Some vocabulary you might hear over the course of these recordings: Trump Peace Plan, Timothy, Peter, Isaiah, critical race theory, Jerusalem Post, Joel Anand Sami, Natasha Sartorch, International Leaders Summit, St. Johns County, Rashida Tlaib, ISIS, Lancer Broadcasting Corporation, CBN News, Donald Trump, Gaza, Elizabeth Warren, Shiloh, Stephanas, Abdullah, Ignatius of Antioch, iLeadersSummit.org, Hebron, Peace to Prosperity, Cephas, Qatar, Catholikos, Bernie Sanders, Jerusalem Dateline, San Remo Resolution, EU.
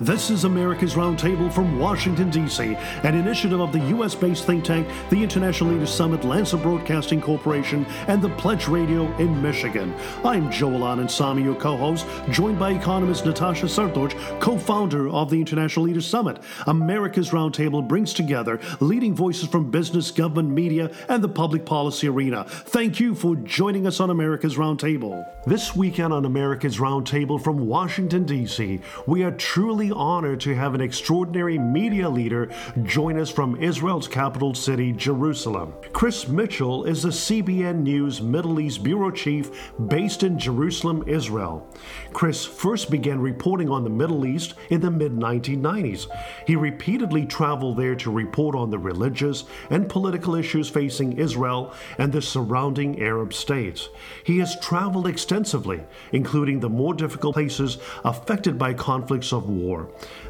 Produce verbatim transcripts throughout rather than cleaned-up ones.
This is America's Roundtable from Washington, D C, an initiative of the U S-based think tank, the International Leaders Summit, Lancer Broadcasting Corporation, and the Pledge Radio in Michigan. I'm Joel Anand Sami, your co-host, joined by economist Natasha Sartorch, co-founder of the International Leaders Summit. America's Roundtable brings together leading voices from business, government, media, and the public policy arena. Thank you for joining us on America's Roundtable. This weekend on America's Roundtable from Washington, D C, we are truly honored to have an extraordinary media leader join us from Israel's capital city, Jerusalem. Chris Mitchell is the C B N News Middle East Bureau Chief based in Jerusalem, Israel. Chris first began reporting on the Middle East in the mid nineteen nineties. He repeatedly traveled there to report on the religious and political issues facing Israel and the surrounding Arab states. He has traveled extensively, including the more difficult places affected by conflicts of war.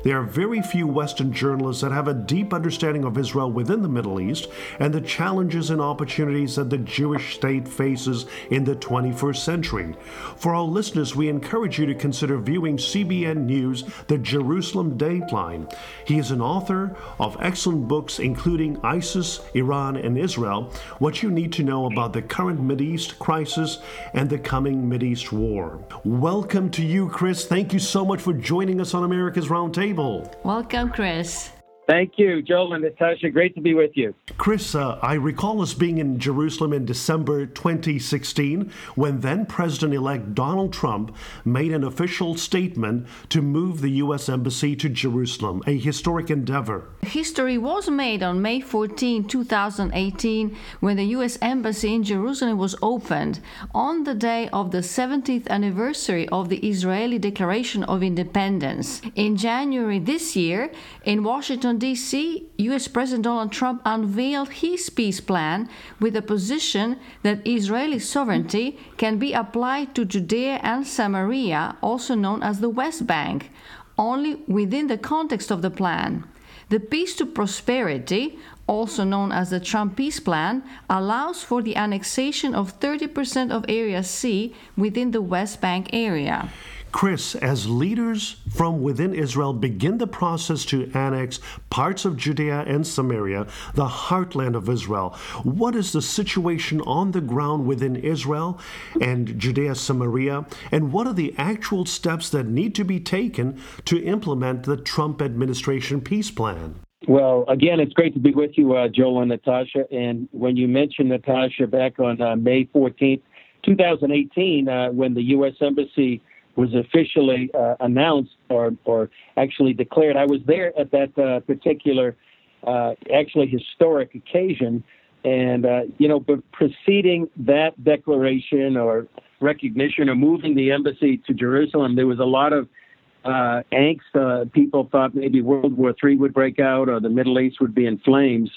There are very few Western journalists that have a deep understanding of Israel within the Middle East and the challenges and opportunities that the Jewish state faces in the twenty-first century. For our listeners, we encourage you to consider viewing C B N News, the Jerusalem Dateline. He is an author of excellent books, including ISIS, Iran, and Israel, What You Need to Know About the Current Mideast Crisis and the Coming Mideast War. Welcome to you, Chris. Thank you so much for joining us on America. America's Roundtable. Welcome, Chris. Thank you, Joel and Natasha. Great to be with you. Chris, uh, I recall us being in Jerusalem in December twenty sixteen when then-President-elect Donald Trump made an official statement to move the U S Embassy to Jerusalem, a historic endeavor. History was made on May fourteenth, two thousand eighteen, when the U S Embassy in Jerusalem was opened on the day of the seventieth anniversary of the Israeli Declaration of Independence. In January this year, in Washington, D C, U S President Donald Trump unveiled his peace plan with a position that Israeli sovereignty can be applied to Judea and Samaria, also known as the West Bank, only within the context of the plan. The Peace to Prosperity, also known as the Trump Peace Plan, allows for the annexation of thirty percent of Area C within the West Bank area. Chris, as leaders from within Israel begin the process to annex parts of Judea and Samaria, the heartland of Israel, what is the situation on the ground within Israel and Judea, Samaria, and what are the actual steps that need to be taken to implement the Trump administration peace plan? Well, again, it's great to be with you, uh, Joel and Natasha. And when you mentioned Natasha back on uh, May fourteenth, two thousand eighteen, uh, when the U S Embassy was officially uh, announced or, or actually declared, I was there at that uh, particular, uh, actually historic occasion. And, uh, you know, but preceding that declaration or recognition or moving the embassy to Jerusalem, there was a lot of uh, angst. Uh, people thought maybe World War Three would break out or the Middle East would be in flames.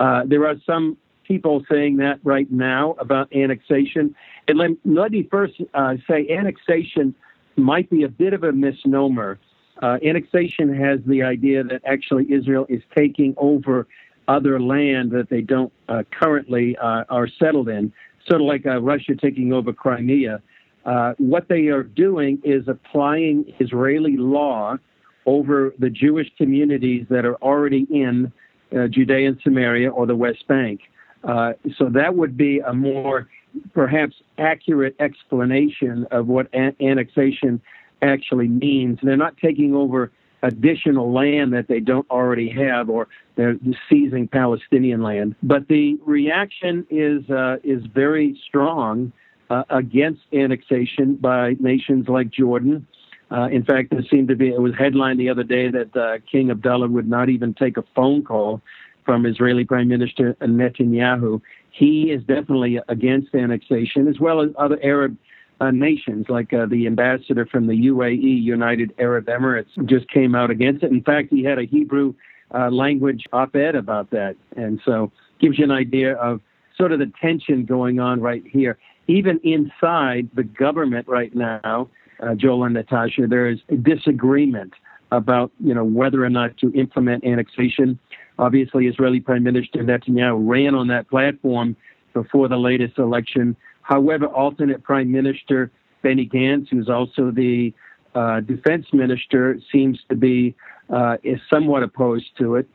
Uh, there are some people saying that right now about annexation. And let, let me first uh, say annexation might be a bit of a misnomer. Uh, annexation has the idea that actually Israel is taking over other land that they don't uh, currently uh, are settled in, sort of like uh, Russia taking over Crimea. Uh, what they are doing is applying Israeli law over the Jewish communities that are already in uh, Judea and Samaria or the West Bank. Uh, so that would be a more perhaps accurate explanation of what an- annexation actually means. They're not taking over additional land that they don't already have, or they're seizing Palestinian land. But the reaction is uh, is very strong uh, against annexation by nations like Jordan. Uh, in fact, there seemed to be it was headlined the other day that uh, King Abdullah would not even take a phone call from Israeli Prime Minister Netanyahu. He is definitely against annexation, as well as other Arab uh, nations, like uh, the ambassador from the U A E, United Arab Emirates, just came out against it. In fact, he had a Hebrew uh, language op-ed about that. And so gives you an idea of sort of the tension going on right here. Even inside the government right now, uh, Joel and Natasha, there is a disagreement about, you know, whether or not to implement annexation. Obviously, Israeli Prime Minister Netanyahu ran on that platform before the latest election. However, alternate Prime Minister Benny Gantz, who's also the uh, defense minister seems to be uh, is somewhat opposed to it.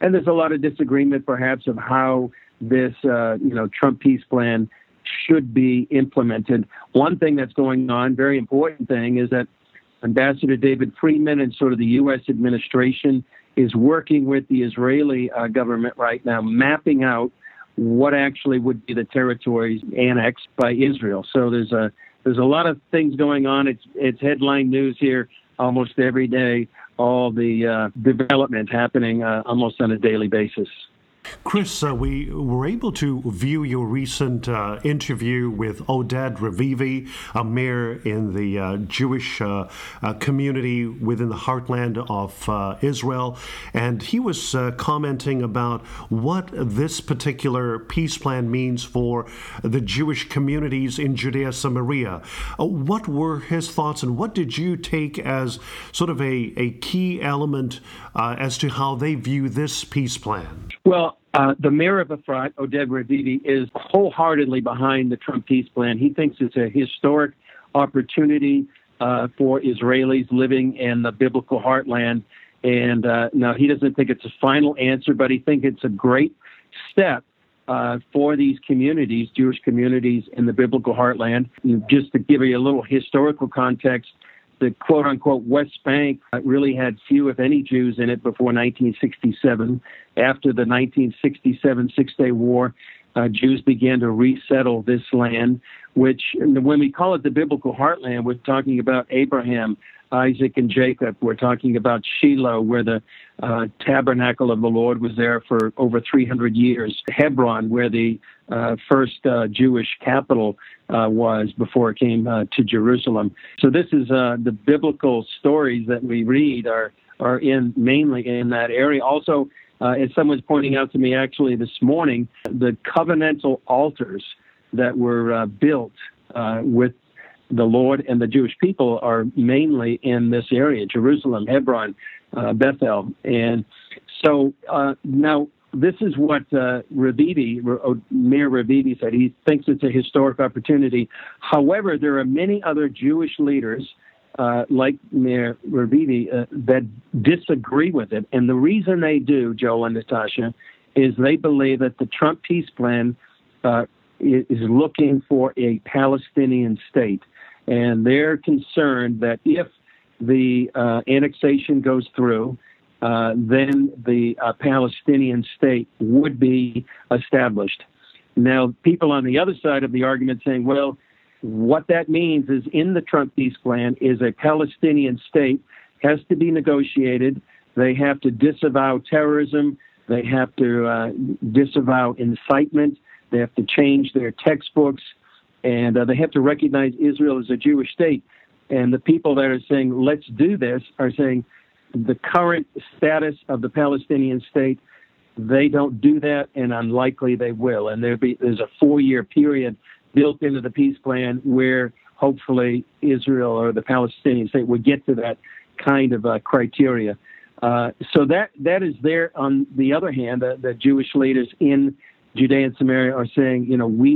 And there's a lot of disagreement, perhaps, of how this uh, you know Trump peace plan should be implemented. One thing that's going on, very important thing, is that Ambassador David Friedman and sort of the U S administration is working with the Israeli uh, government right now, mapping out what actually would be the territories annexed by Israel. So there's a there's a lot of things going on. It's it's headline news here almost every day. All the uh, development happening uh, almost on a daily basis. Chris, uh, we were able to view your recent uh, interview with Oded Revivi, a mayor in the uh, Jewish uh, uh, community within the heartland of uh, Israel, and he was uh, commenting about what this particular peace plan means for the Jewish communities in Judea and Samaria. Uh, what were his thoughts, and what did you take as sort of a, a key element uh, as to how they view this peace plan? Well, Uh, the mayor of Afrat, Oded Revivi, is wholeheartedly behind the Trump peace plan. He thinks it's a historic opportunity uh, for Israelis living in the biblical heartland. And uh, now he doesn't think it's a final answer, but he thinks it's a great step uh, for these communities, Jewish communities in the biblical heartland. And just to give you a little historical context, the quote-unquote West Bank really had few, if any, Jews in it before nineteen sixty-seven. After the nineteen sixty-seven Six-Day War, uh, Jews began to resettle this land, which when we call it the biblical heartland, we're talking about Abraham, Isaac, and Jacob. We're talking about Shiloh, where the uh, tabernacle of the Lord was there for over three hundred years. Hebron, where the uh, first uh, Jewish capital uh, was before it came uh, to Jerusalem. So this is uh, the biblical stories that we read are are in mainly in that area. Also, uh, as someone's pointing out to me actually this morning, the covenantal altars that were uh, built uh, with the Lord and the Jewish people are mainly in this area, Jerusalem, Hebron, uh, Bethel. And so uh, now this is what uh, Revivi, Mayor Revivi said. He thinks it's a historic opportunity. However, there are many other Jewish leaders uh, like Mayor Revivi uh, that disagree with it. And the reason they do, Joel and Natasha, is they believe that the Trump peace plan uh, is looking for a Palestinian state. And they're concerned that if the uh, annexation goes through, uh, then the uh, Palestinian state would be established. Now, people on the other side of the argument saying, well, what that means is in the Trump peace plan is a Palestinian state has to be negotiated. They have to disavow terrorism. They have to uh, disavow incitement. They have to change their textbooks. And uh, they have to recognize Israel as a Jewish state. And the people that are saying, let's do this, are saying the current status of the Palestinian state, they don't do that, and unlikely they will. And there'll be, there's a four-year period built into the peace plan where hopefully Israel or the Palestinian state will get to that kind of uh, criteria. Uh, so that that is there. On the other hand, uh, the Jewish leaders in Judea and Samaria are saying, you know, we...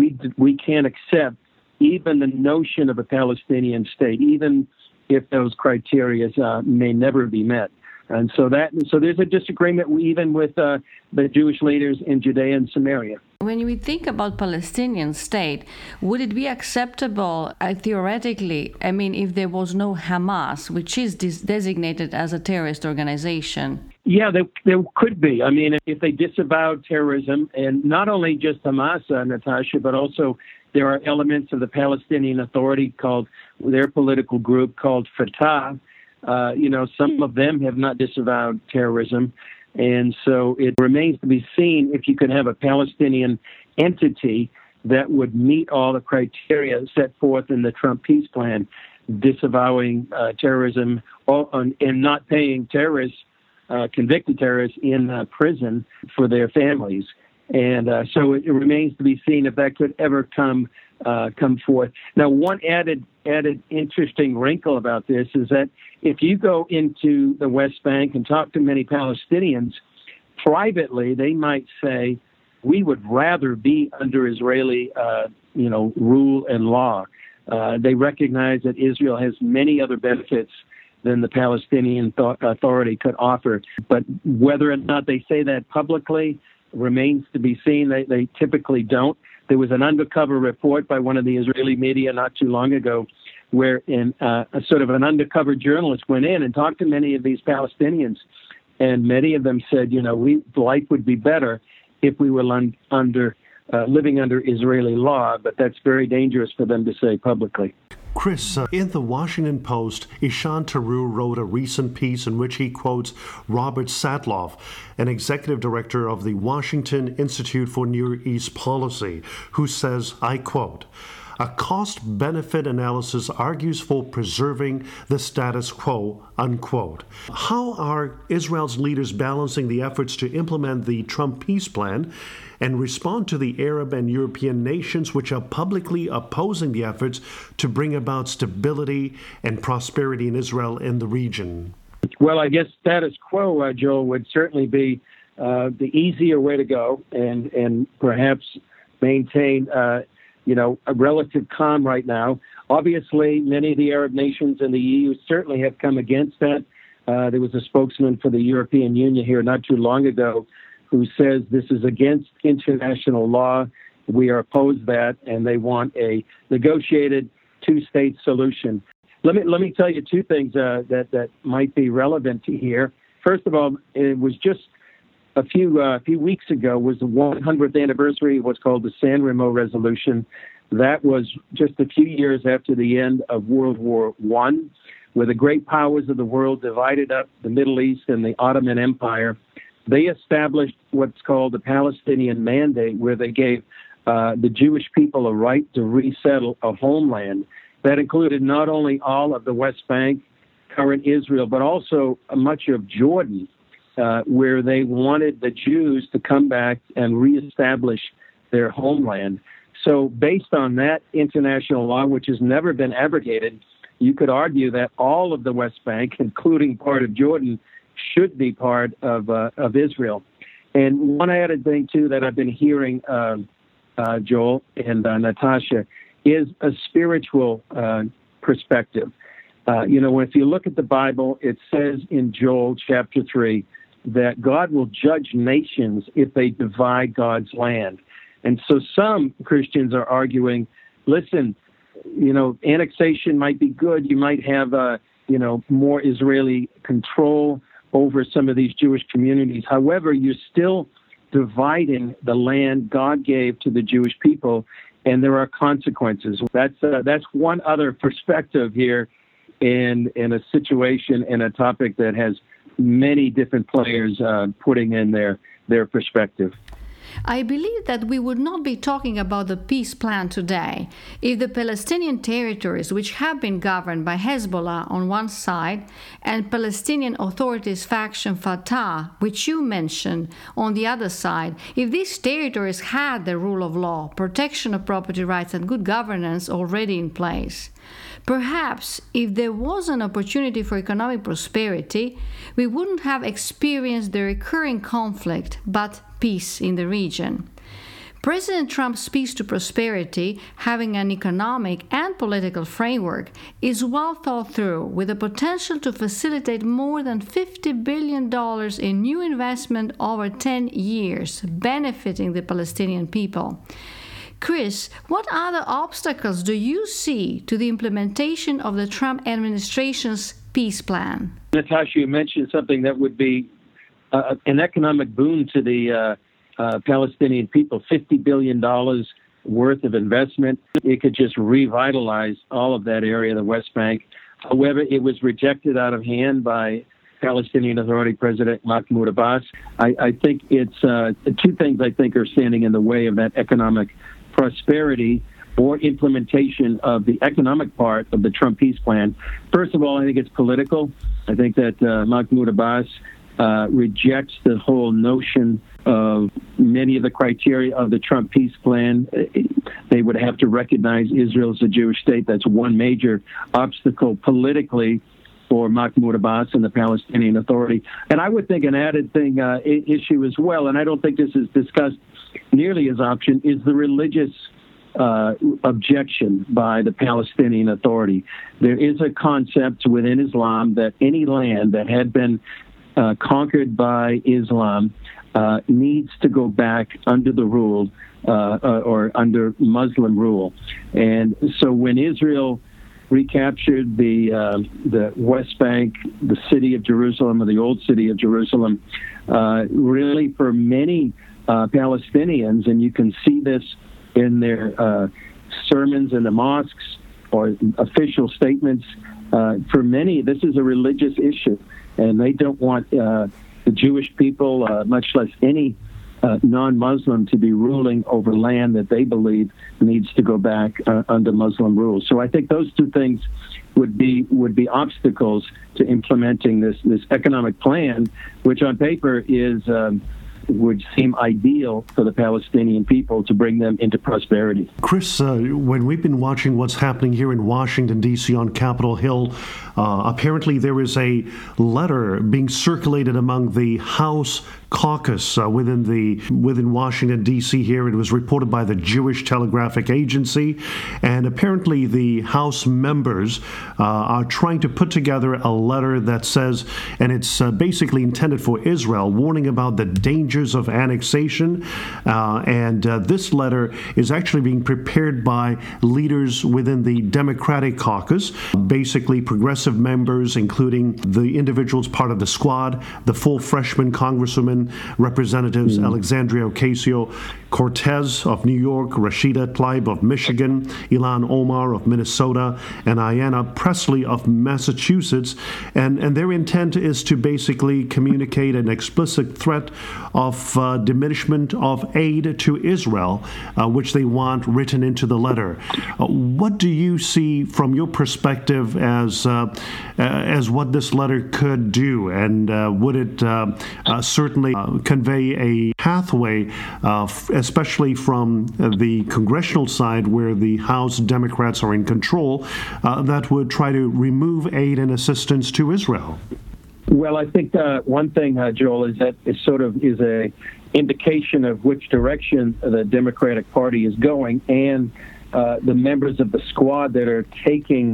We we can't accept even the notion of a Palestinian state, even if those criteria uh, may never be met. And so that so there's a disagreement even with uh, the Jewish leaders in Judea and Samaria. When we think about Palestinian state, would it be acceptable uh, theoretically? I mean, if there was no Hamas, which is dis- designated as a terrorist organization. Yeah, there, there could be. I mean, if they disavowed terrorism, and not only just Hamas, uh, Natasha, but also there are elements of the Palestinian Authority called, their political group called Fatah. Uh, you know, some of them have not disavowed terrorism. And so it remains to be seen if you could have a Palestinian entity that would meet all the criteria set forth in the Trump peace plan, disavowing uh, terrorism all, and not paying terrorists Uh, convicted terrorists in uh, prison for their families. And uh, so it, it remains to be seen if that could ever come uh, come forth. Now, one added added interesting wrinkle about this is that if you go into the West Bank and talk to many Palestinians, privately they might say, we would rather be under Israeli, uh, you know, rule and law. Uh, they recognize that Israel has many other benefits than the Palestinian th- Authority could offer. But whether or not they say that publicly remains to be seen. They, they typically don't. There was an undercover report by one of the Israeli media not too long ago where in, uh, a sort of an undercover journalist went in and talked to many of these Palestinians. And many of them said, you know, we life would be better if we were un- under uh, living under Israeli law. But that's very dangerous for them to say publicly. Chris, uh, in the Washington Post, Ishan Taru wrote a recent piece in which he quotes Robert Satloff, an executive director of the Washington Institute for Near East Policy, who says, I quote, a cost-benefit analysis argues for preserving the status quo, unquote. How are Israel's leaders balancing the efforts to implement the Trump peace plan and respond to the Arab and European nations which are publicly opposing the efforts to bring about stability and prosperity in Israel and the region? Well, I guess status quo, uh, Joel, would certainly be uh, the easier way to go and, and perhaps maintain uh you know, a relative calm right now. Obviously, many of the Arab nations and the E U certainly have come against that. Uh, there was a spokesman for the European Union here not too long ago who says this is against international law. We are opposed that, and they want a negotiated two-state solution. Let me let me tell you two things uh, that, that might be relevant to here. First of all, it was just A few uh, few weeks ago was the one hundredth anniversary of what's called the San Remo Resolution. That was just a few years after the end of World War One, where the great powers of the world divided up the Middle East and the Ottoman Empire. They established what's called the Palestinian Mandate, where they gave uh, the Jewish people a right to resettle a homeland. That included not only all of the West Bank, current Israel, but also much of Jordan, Uh, where they wanted the Jews to come back and reestablish their homeland. So based on that international law, which has never been abrogated, you could argue that all of the West Bank, including part of Jordan, should be part of uh, of Israel. And one added thing, too, that I've been hearing, uh, uh, Joel and uh, Natasha, is a spiritual uh, perspective. Uh, you know, if you look at the Bible, it says in Joel chapter three, that God will judge nations if they divide God's land. And so some Christians are arguing, listen, you know, annexation might be good. You might have, uh, you know, more Israeli control over some of these Jewish communities. However, you're still dividing the land God gave to the Jewish people, and there are consequences. That's uh, that's one other perspective here in, in a situation and a topic that has many different players uh, putting in their, their perspective. I believe that we would not be talking about the peace plan today if the Palestinian territories, which have been governed by Hezbollah on one side and Palestinian Authorities faction Fatah, which you mentioned, on the other side, if these territories had the rule of law, protection of property rights and good governance already in place. Perhaps if there was an opportunity for economic prosperity, we wouldn't have experienced the recurring conflict, but peace in the region. President Trump's Peace to Prosperity, having an economic and political framework, is well thought through, with the potential to facilitate more than fifty billion dollars in new investment over ten years, benefiting the Palestinian people. Chris, what other obstacles do you see to the implementation of the Trump administration's peace plan? Natasha, you mentioned something that would be uh, an economic boon to the uh, uh, Palestinian people, fifty billion dollars worth of investment. It could just revitalize all of that area, the West Bank. However, it was rejected out of hand by Palestinian Authority President Mahmoud Abbas. I, I think it's uh, two things I think are standing in the way of that economic prosperity or implementation of the economic part of the Trump peace plan. First of all, I think it's political. I think that uh, Mahmoud Abbas uh, rejects the whole notion of many of the criteria of the Trump peace plan. They would have to recognize Israel as a Jewish state. That's one major obstacle politically for Mahmoud Abbas and the Palestinian Authority. And I would think an added thing, uh, issue as well, and I don't think this is discussed nearly as option, is the religious uh, objection by the Palestinian Authority. There is a concept within Islam that any land that had been uh, conquered by Islam uh, needs to go back under the rule uh, or under Muslim rule. And so when Israel recaptured the uh, the West Bank, the city of Jerusalem, or the old city of Jerusalem, uh, really for many uh, Palestinians, and you can see this in their uh, sermons in the mosques or official statements, uh, for many, this is a religious issue, and they don't want uh, the Jewish people, uh, much less any Uh, non-Muslim, to be ruling over land that they believe needs to go back uh, under Muslim rule. So I think those two things would be would be obstacles to implementing this this economic plan, which on paper is um, would seem ideal for the Palestinian people to bring them into prosperity. Chris, uh, when we've been watching what's happening here in Washington, D C on Capitol Hill, uh, apparently there is a letter being circulated among the House caucus uh, within the within Washington, D C here. It was reported by the Jewish Telegraphic Agency, and apparently the House members uh, are trying to put together a letter that says, and it's uh, basically intended for Israel, warning about the dangers of annexation. Uh, and uh, this letter is actually being prepared by leaders within the Democratic caucus, basically progressive members, including the individuals part of the squad, the full freshman Congresswoman, Representatives mm-hmm. Alexandria Ocasio-Cortez of New York, Rashida Tlaib of Michigan, Ilhan Omar of Minnesota, and Ayanna Pressley of Massachusetts. And, and their intent is to basically communicate an explicit threat of uh, diminishment of aid to Israel, uh, which they want written into the letter. Uh, what do you see from your perspective as uh, as what this letter could do? And uh, would it uh, uh, certainly Uh, convey a pathway, uh, f- especially from uh, the congressional side where the House Democrats are in control, uh, that would try to remove aid and assistance to Israel? Well, I think uh, one thing, uh, Joel, is that it sort of is a indication of which direction the Democratic Party is going, and uh, the members of the squad that are taking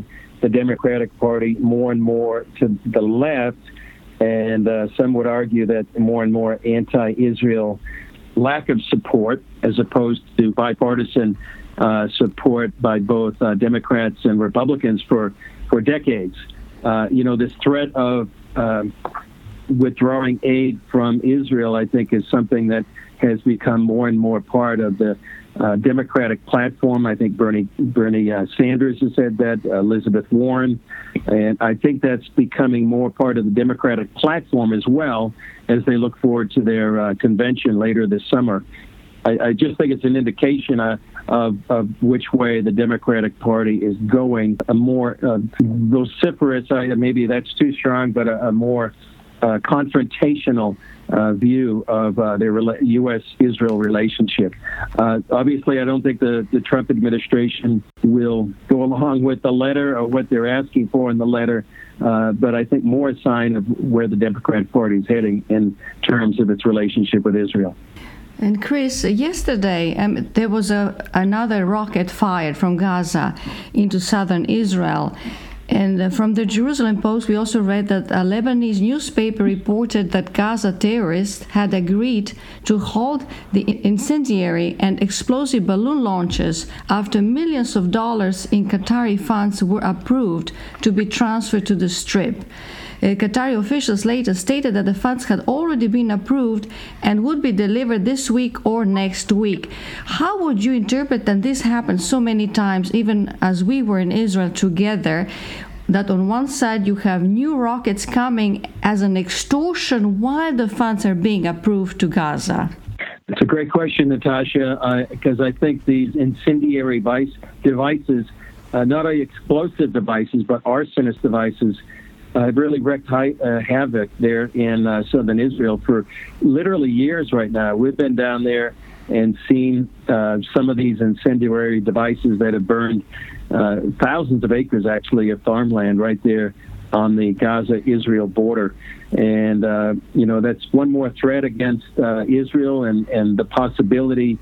the Democratic Party more and more to the left. And uh, some would argue that more and more anti-Israel lack of support, as opposed to bipartisan uh, support by both uh, Democrats and Republicans for, for decades. Uh, you know, this threat of um, withdrawing aid from Israel, I think, is something that has become more and more part of the uh, Democratic platform. I think Bernie Bernie uh, Sanders has said that, uh, Elizabeth Warren, and I think that's becoming more part of the Democratic platform as well as they look forward to their uh, convention later this summer. I, I just think it's an indication uh, of, of which way the Democratic Party is going. A more uh, vociferous, uh, maybe that's too strong, but a, a more uh, confrontational Uh, view of uh, their rela- U S Israel relationship. Uh, obviously, I don't think the, the Trump administration will go along with the letter or what they're asking for in the letter, uh, but I think more a sign of where the Democratic Party is heading in terms of its relationship with Israel. And Chris, yesterday um, there was a, another rocket fired from Gaza into southern Israel. And from the Jerusalem Post, we also read that a Lebanese newspaper reported that Gaza terrorists had agreed to halt the incendiary and explosive balloon launches after millions of dollars in Qatari funds were approved to be transferred to the Strip. Uh, Qatari officials later stated that the funds had already been approved and would be delivered this week or next week. How would you interpret that this happened so many times, even as we were in Israel together, that on one side you have new rockets coming as an extortion while the funds are being approved to Gaza? It's a great question, Natasha, because uh, I think these incendiary vice devices, uh, not only explosive devices, but arsonist devices, have uh, really wreaked uh, havoc there in uh, southern Israel for literally years right now. We've been down there and seen uh, some of these incendiary devices that have burned uh, thousands of acres, actually, of farmland right there on the Gaza-Israel border. And, uh, you know, that's one more threat against uh, Israel and, and the possibility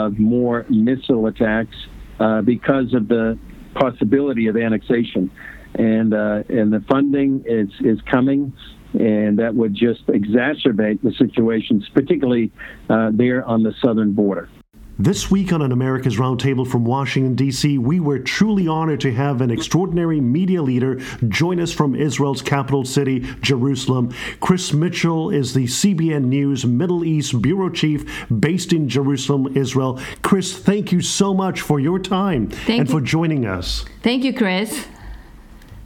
of more missile attacks uh, because of the possibility of annexation. And uh, and the funding is, is coming, and that would just exacerbate the situations, particularly uh, there on the southern border. This week on An America's Roundtable from Washington, D C, we were truly honored to have an extraordinary media leader join us from Israel's capital city, Jerusalem. Chris Mitchell is the C B N News Middle East Bureau Chief based in Jerusalem, Israel. Chris, thank you so much for your time thank and you. for joining us. Thank you, Chris.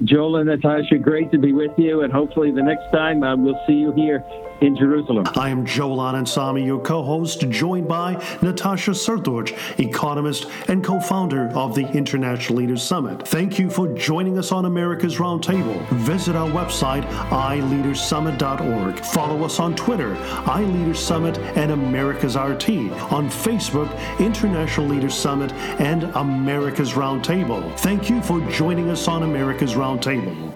Joel and Natasha, great to be with you, and hopefully the next time uh, we'll see you here in Jerusalem. I am Joel Anand Sami, your co-host, joined by Natasha Sartorch, economist and co-founder of the International Leaders Summit. Thank you for joining us on America's Roundtable. Visit our website, i leaders summit dot org. Follow us on Twitter, iLeadersSummit and America's R T. On Facebook, International Leaders Summit and America's Roundtable. Thank you for joining us on America's Roundtable.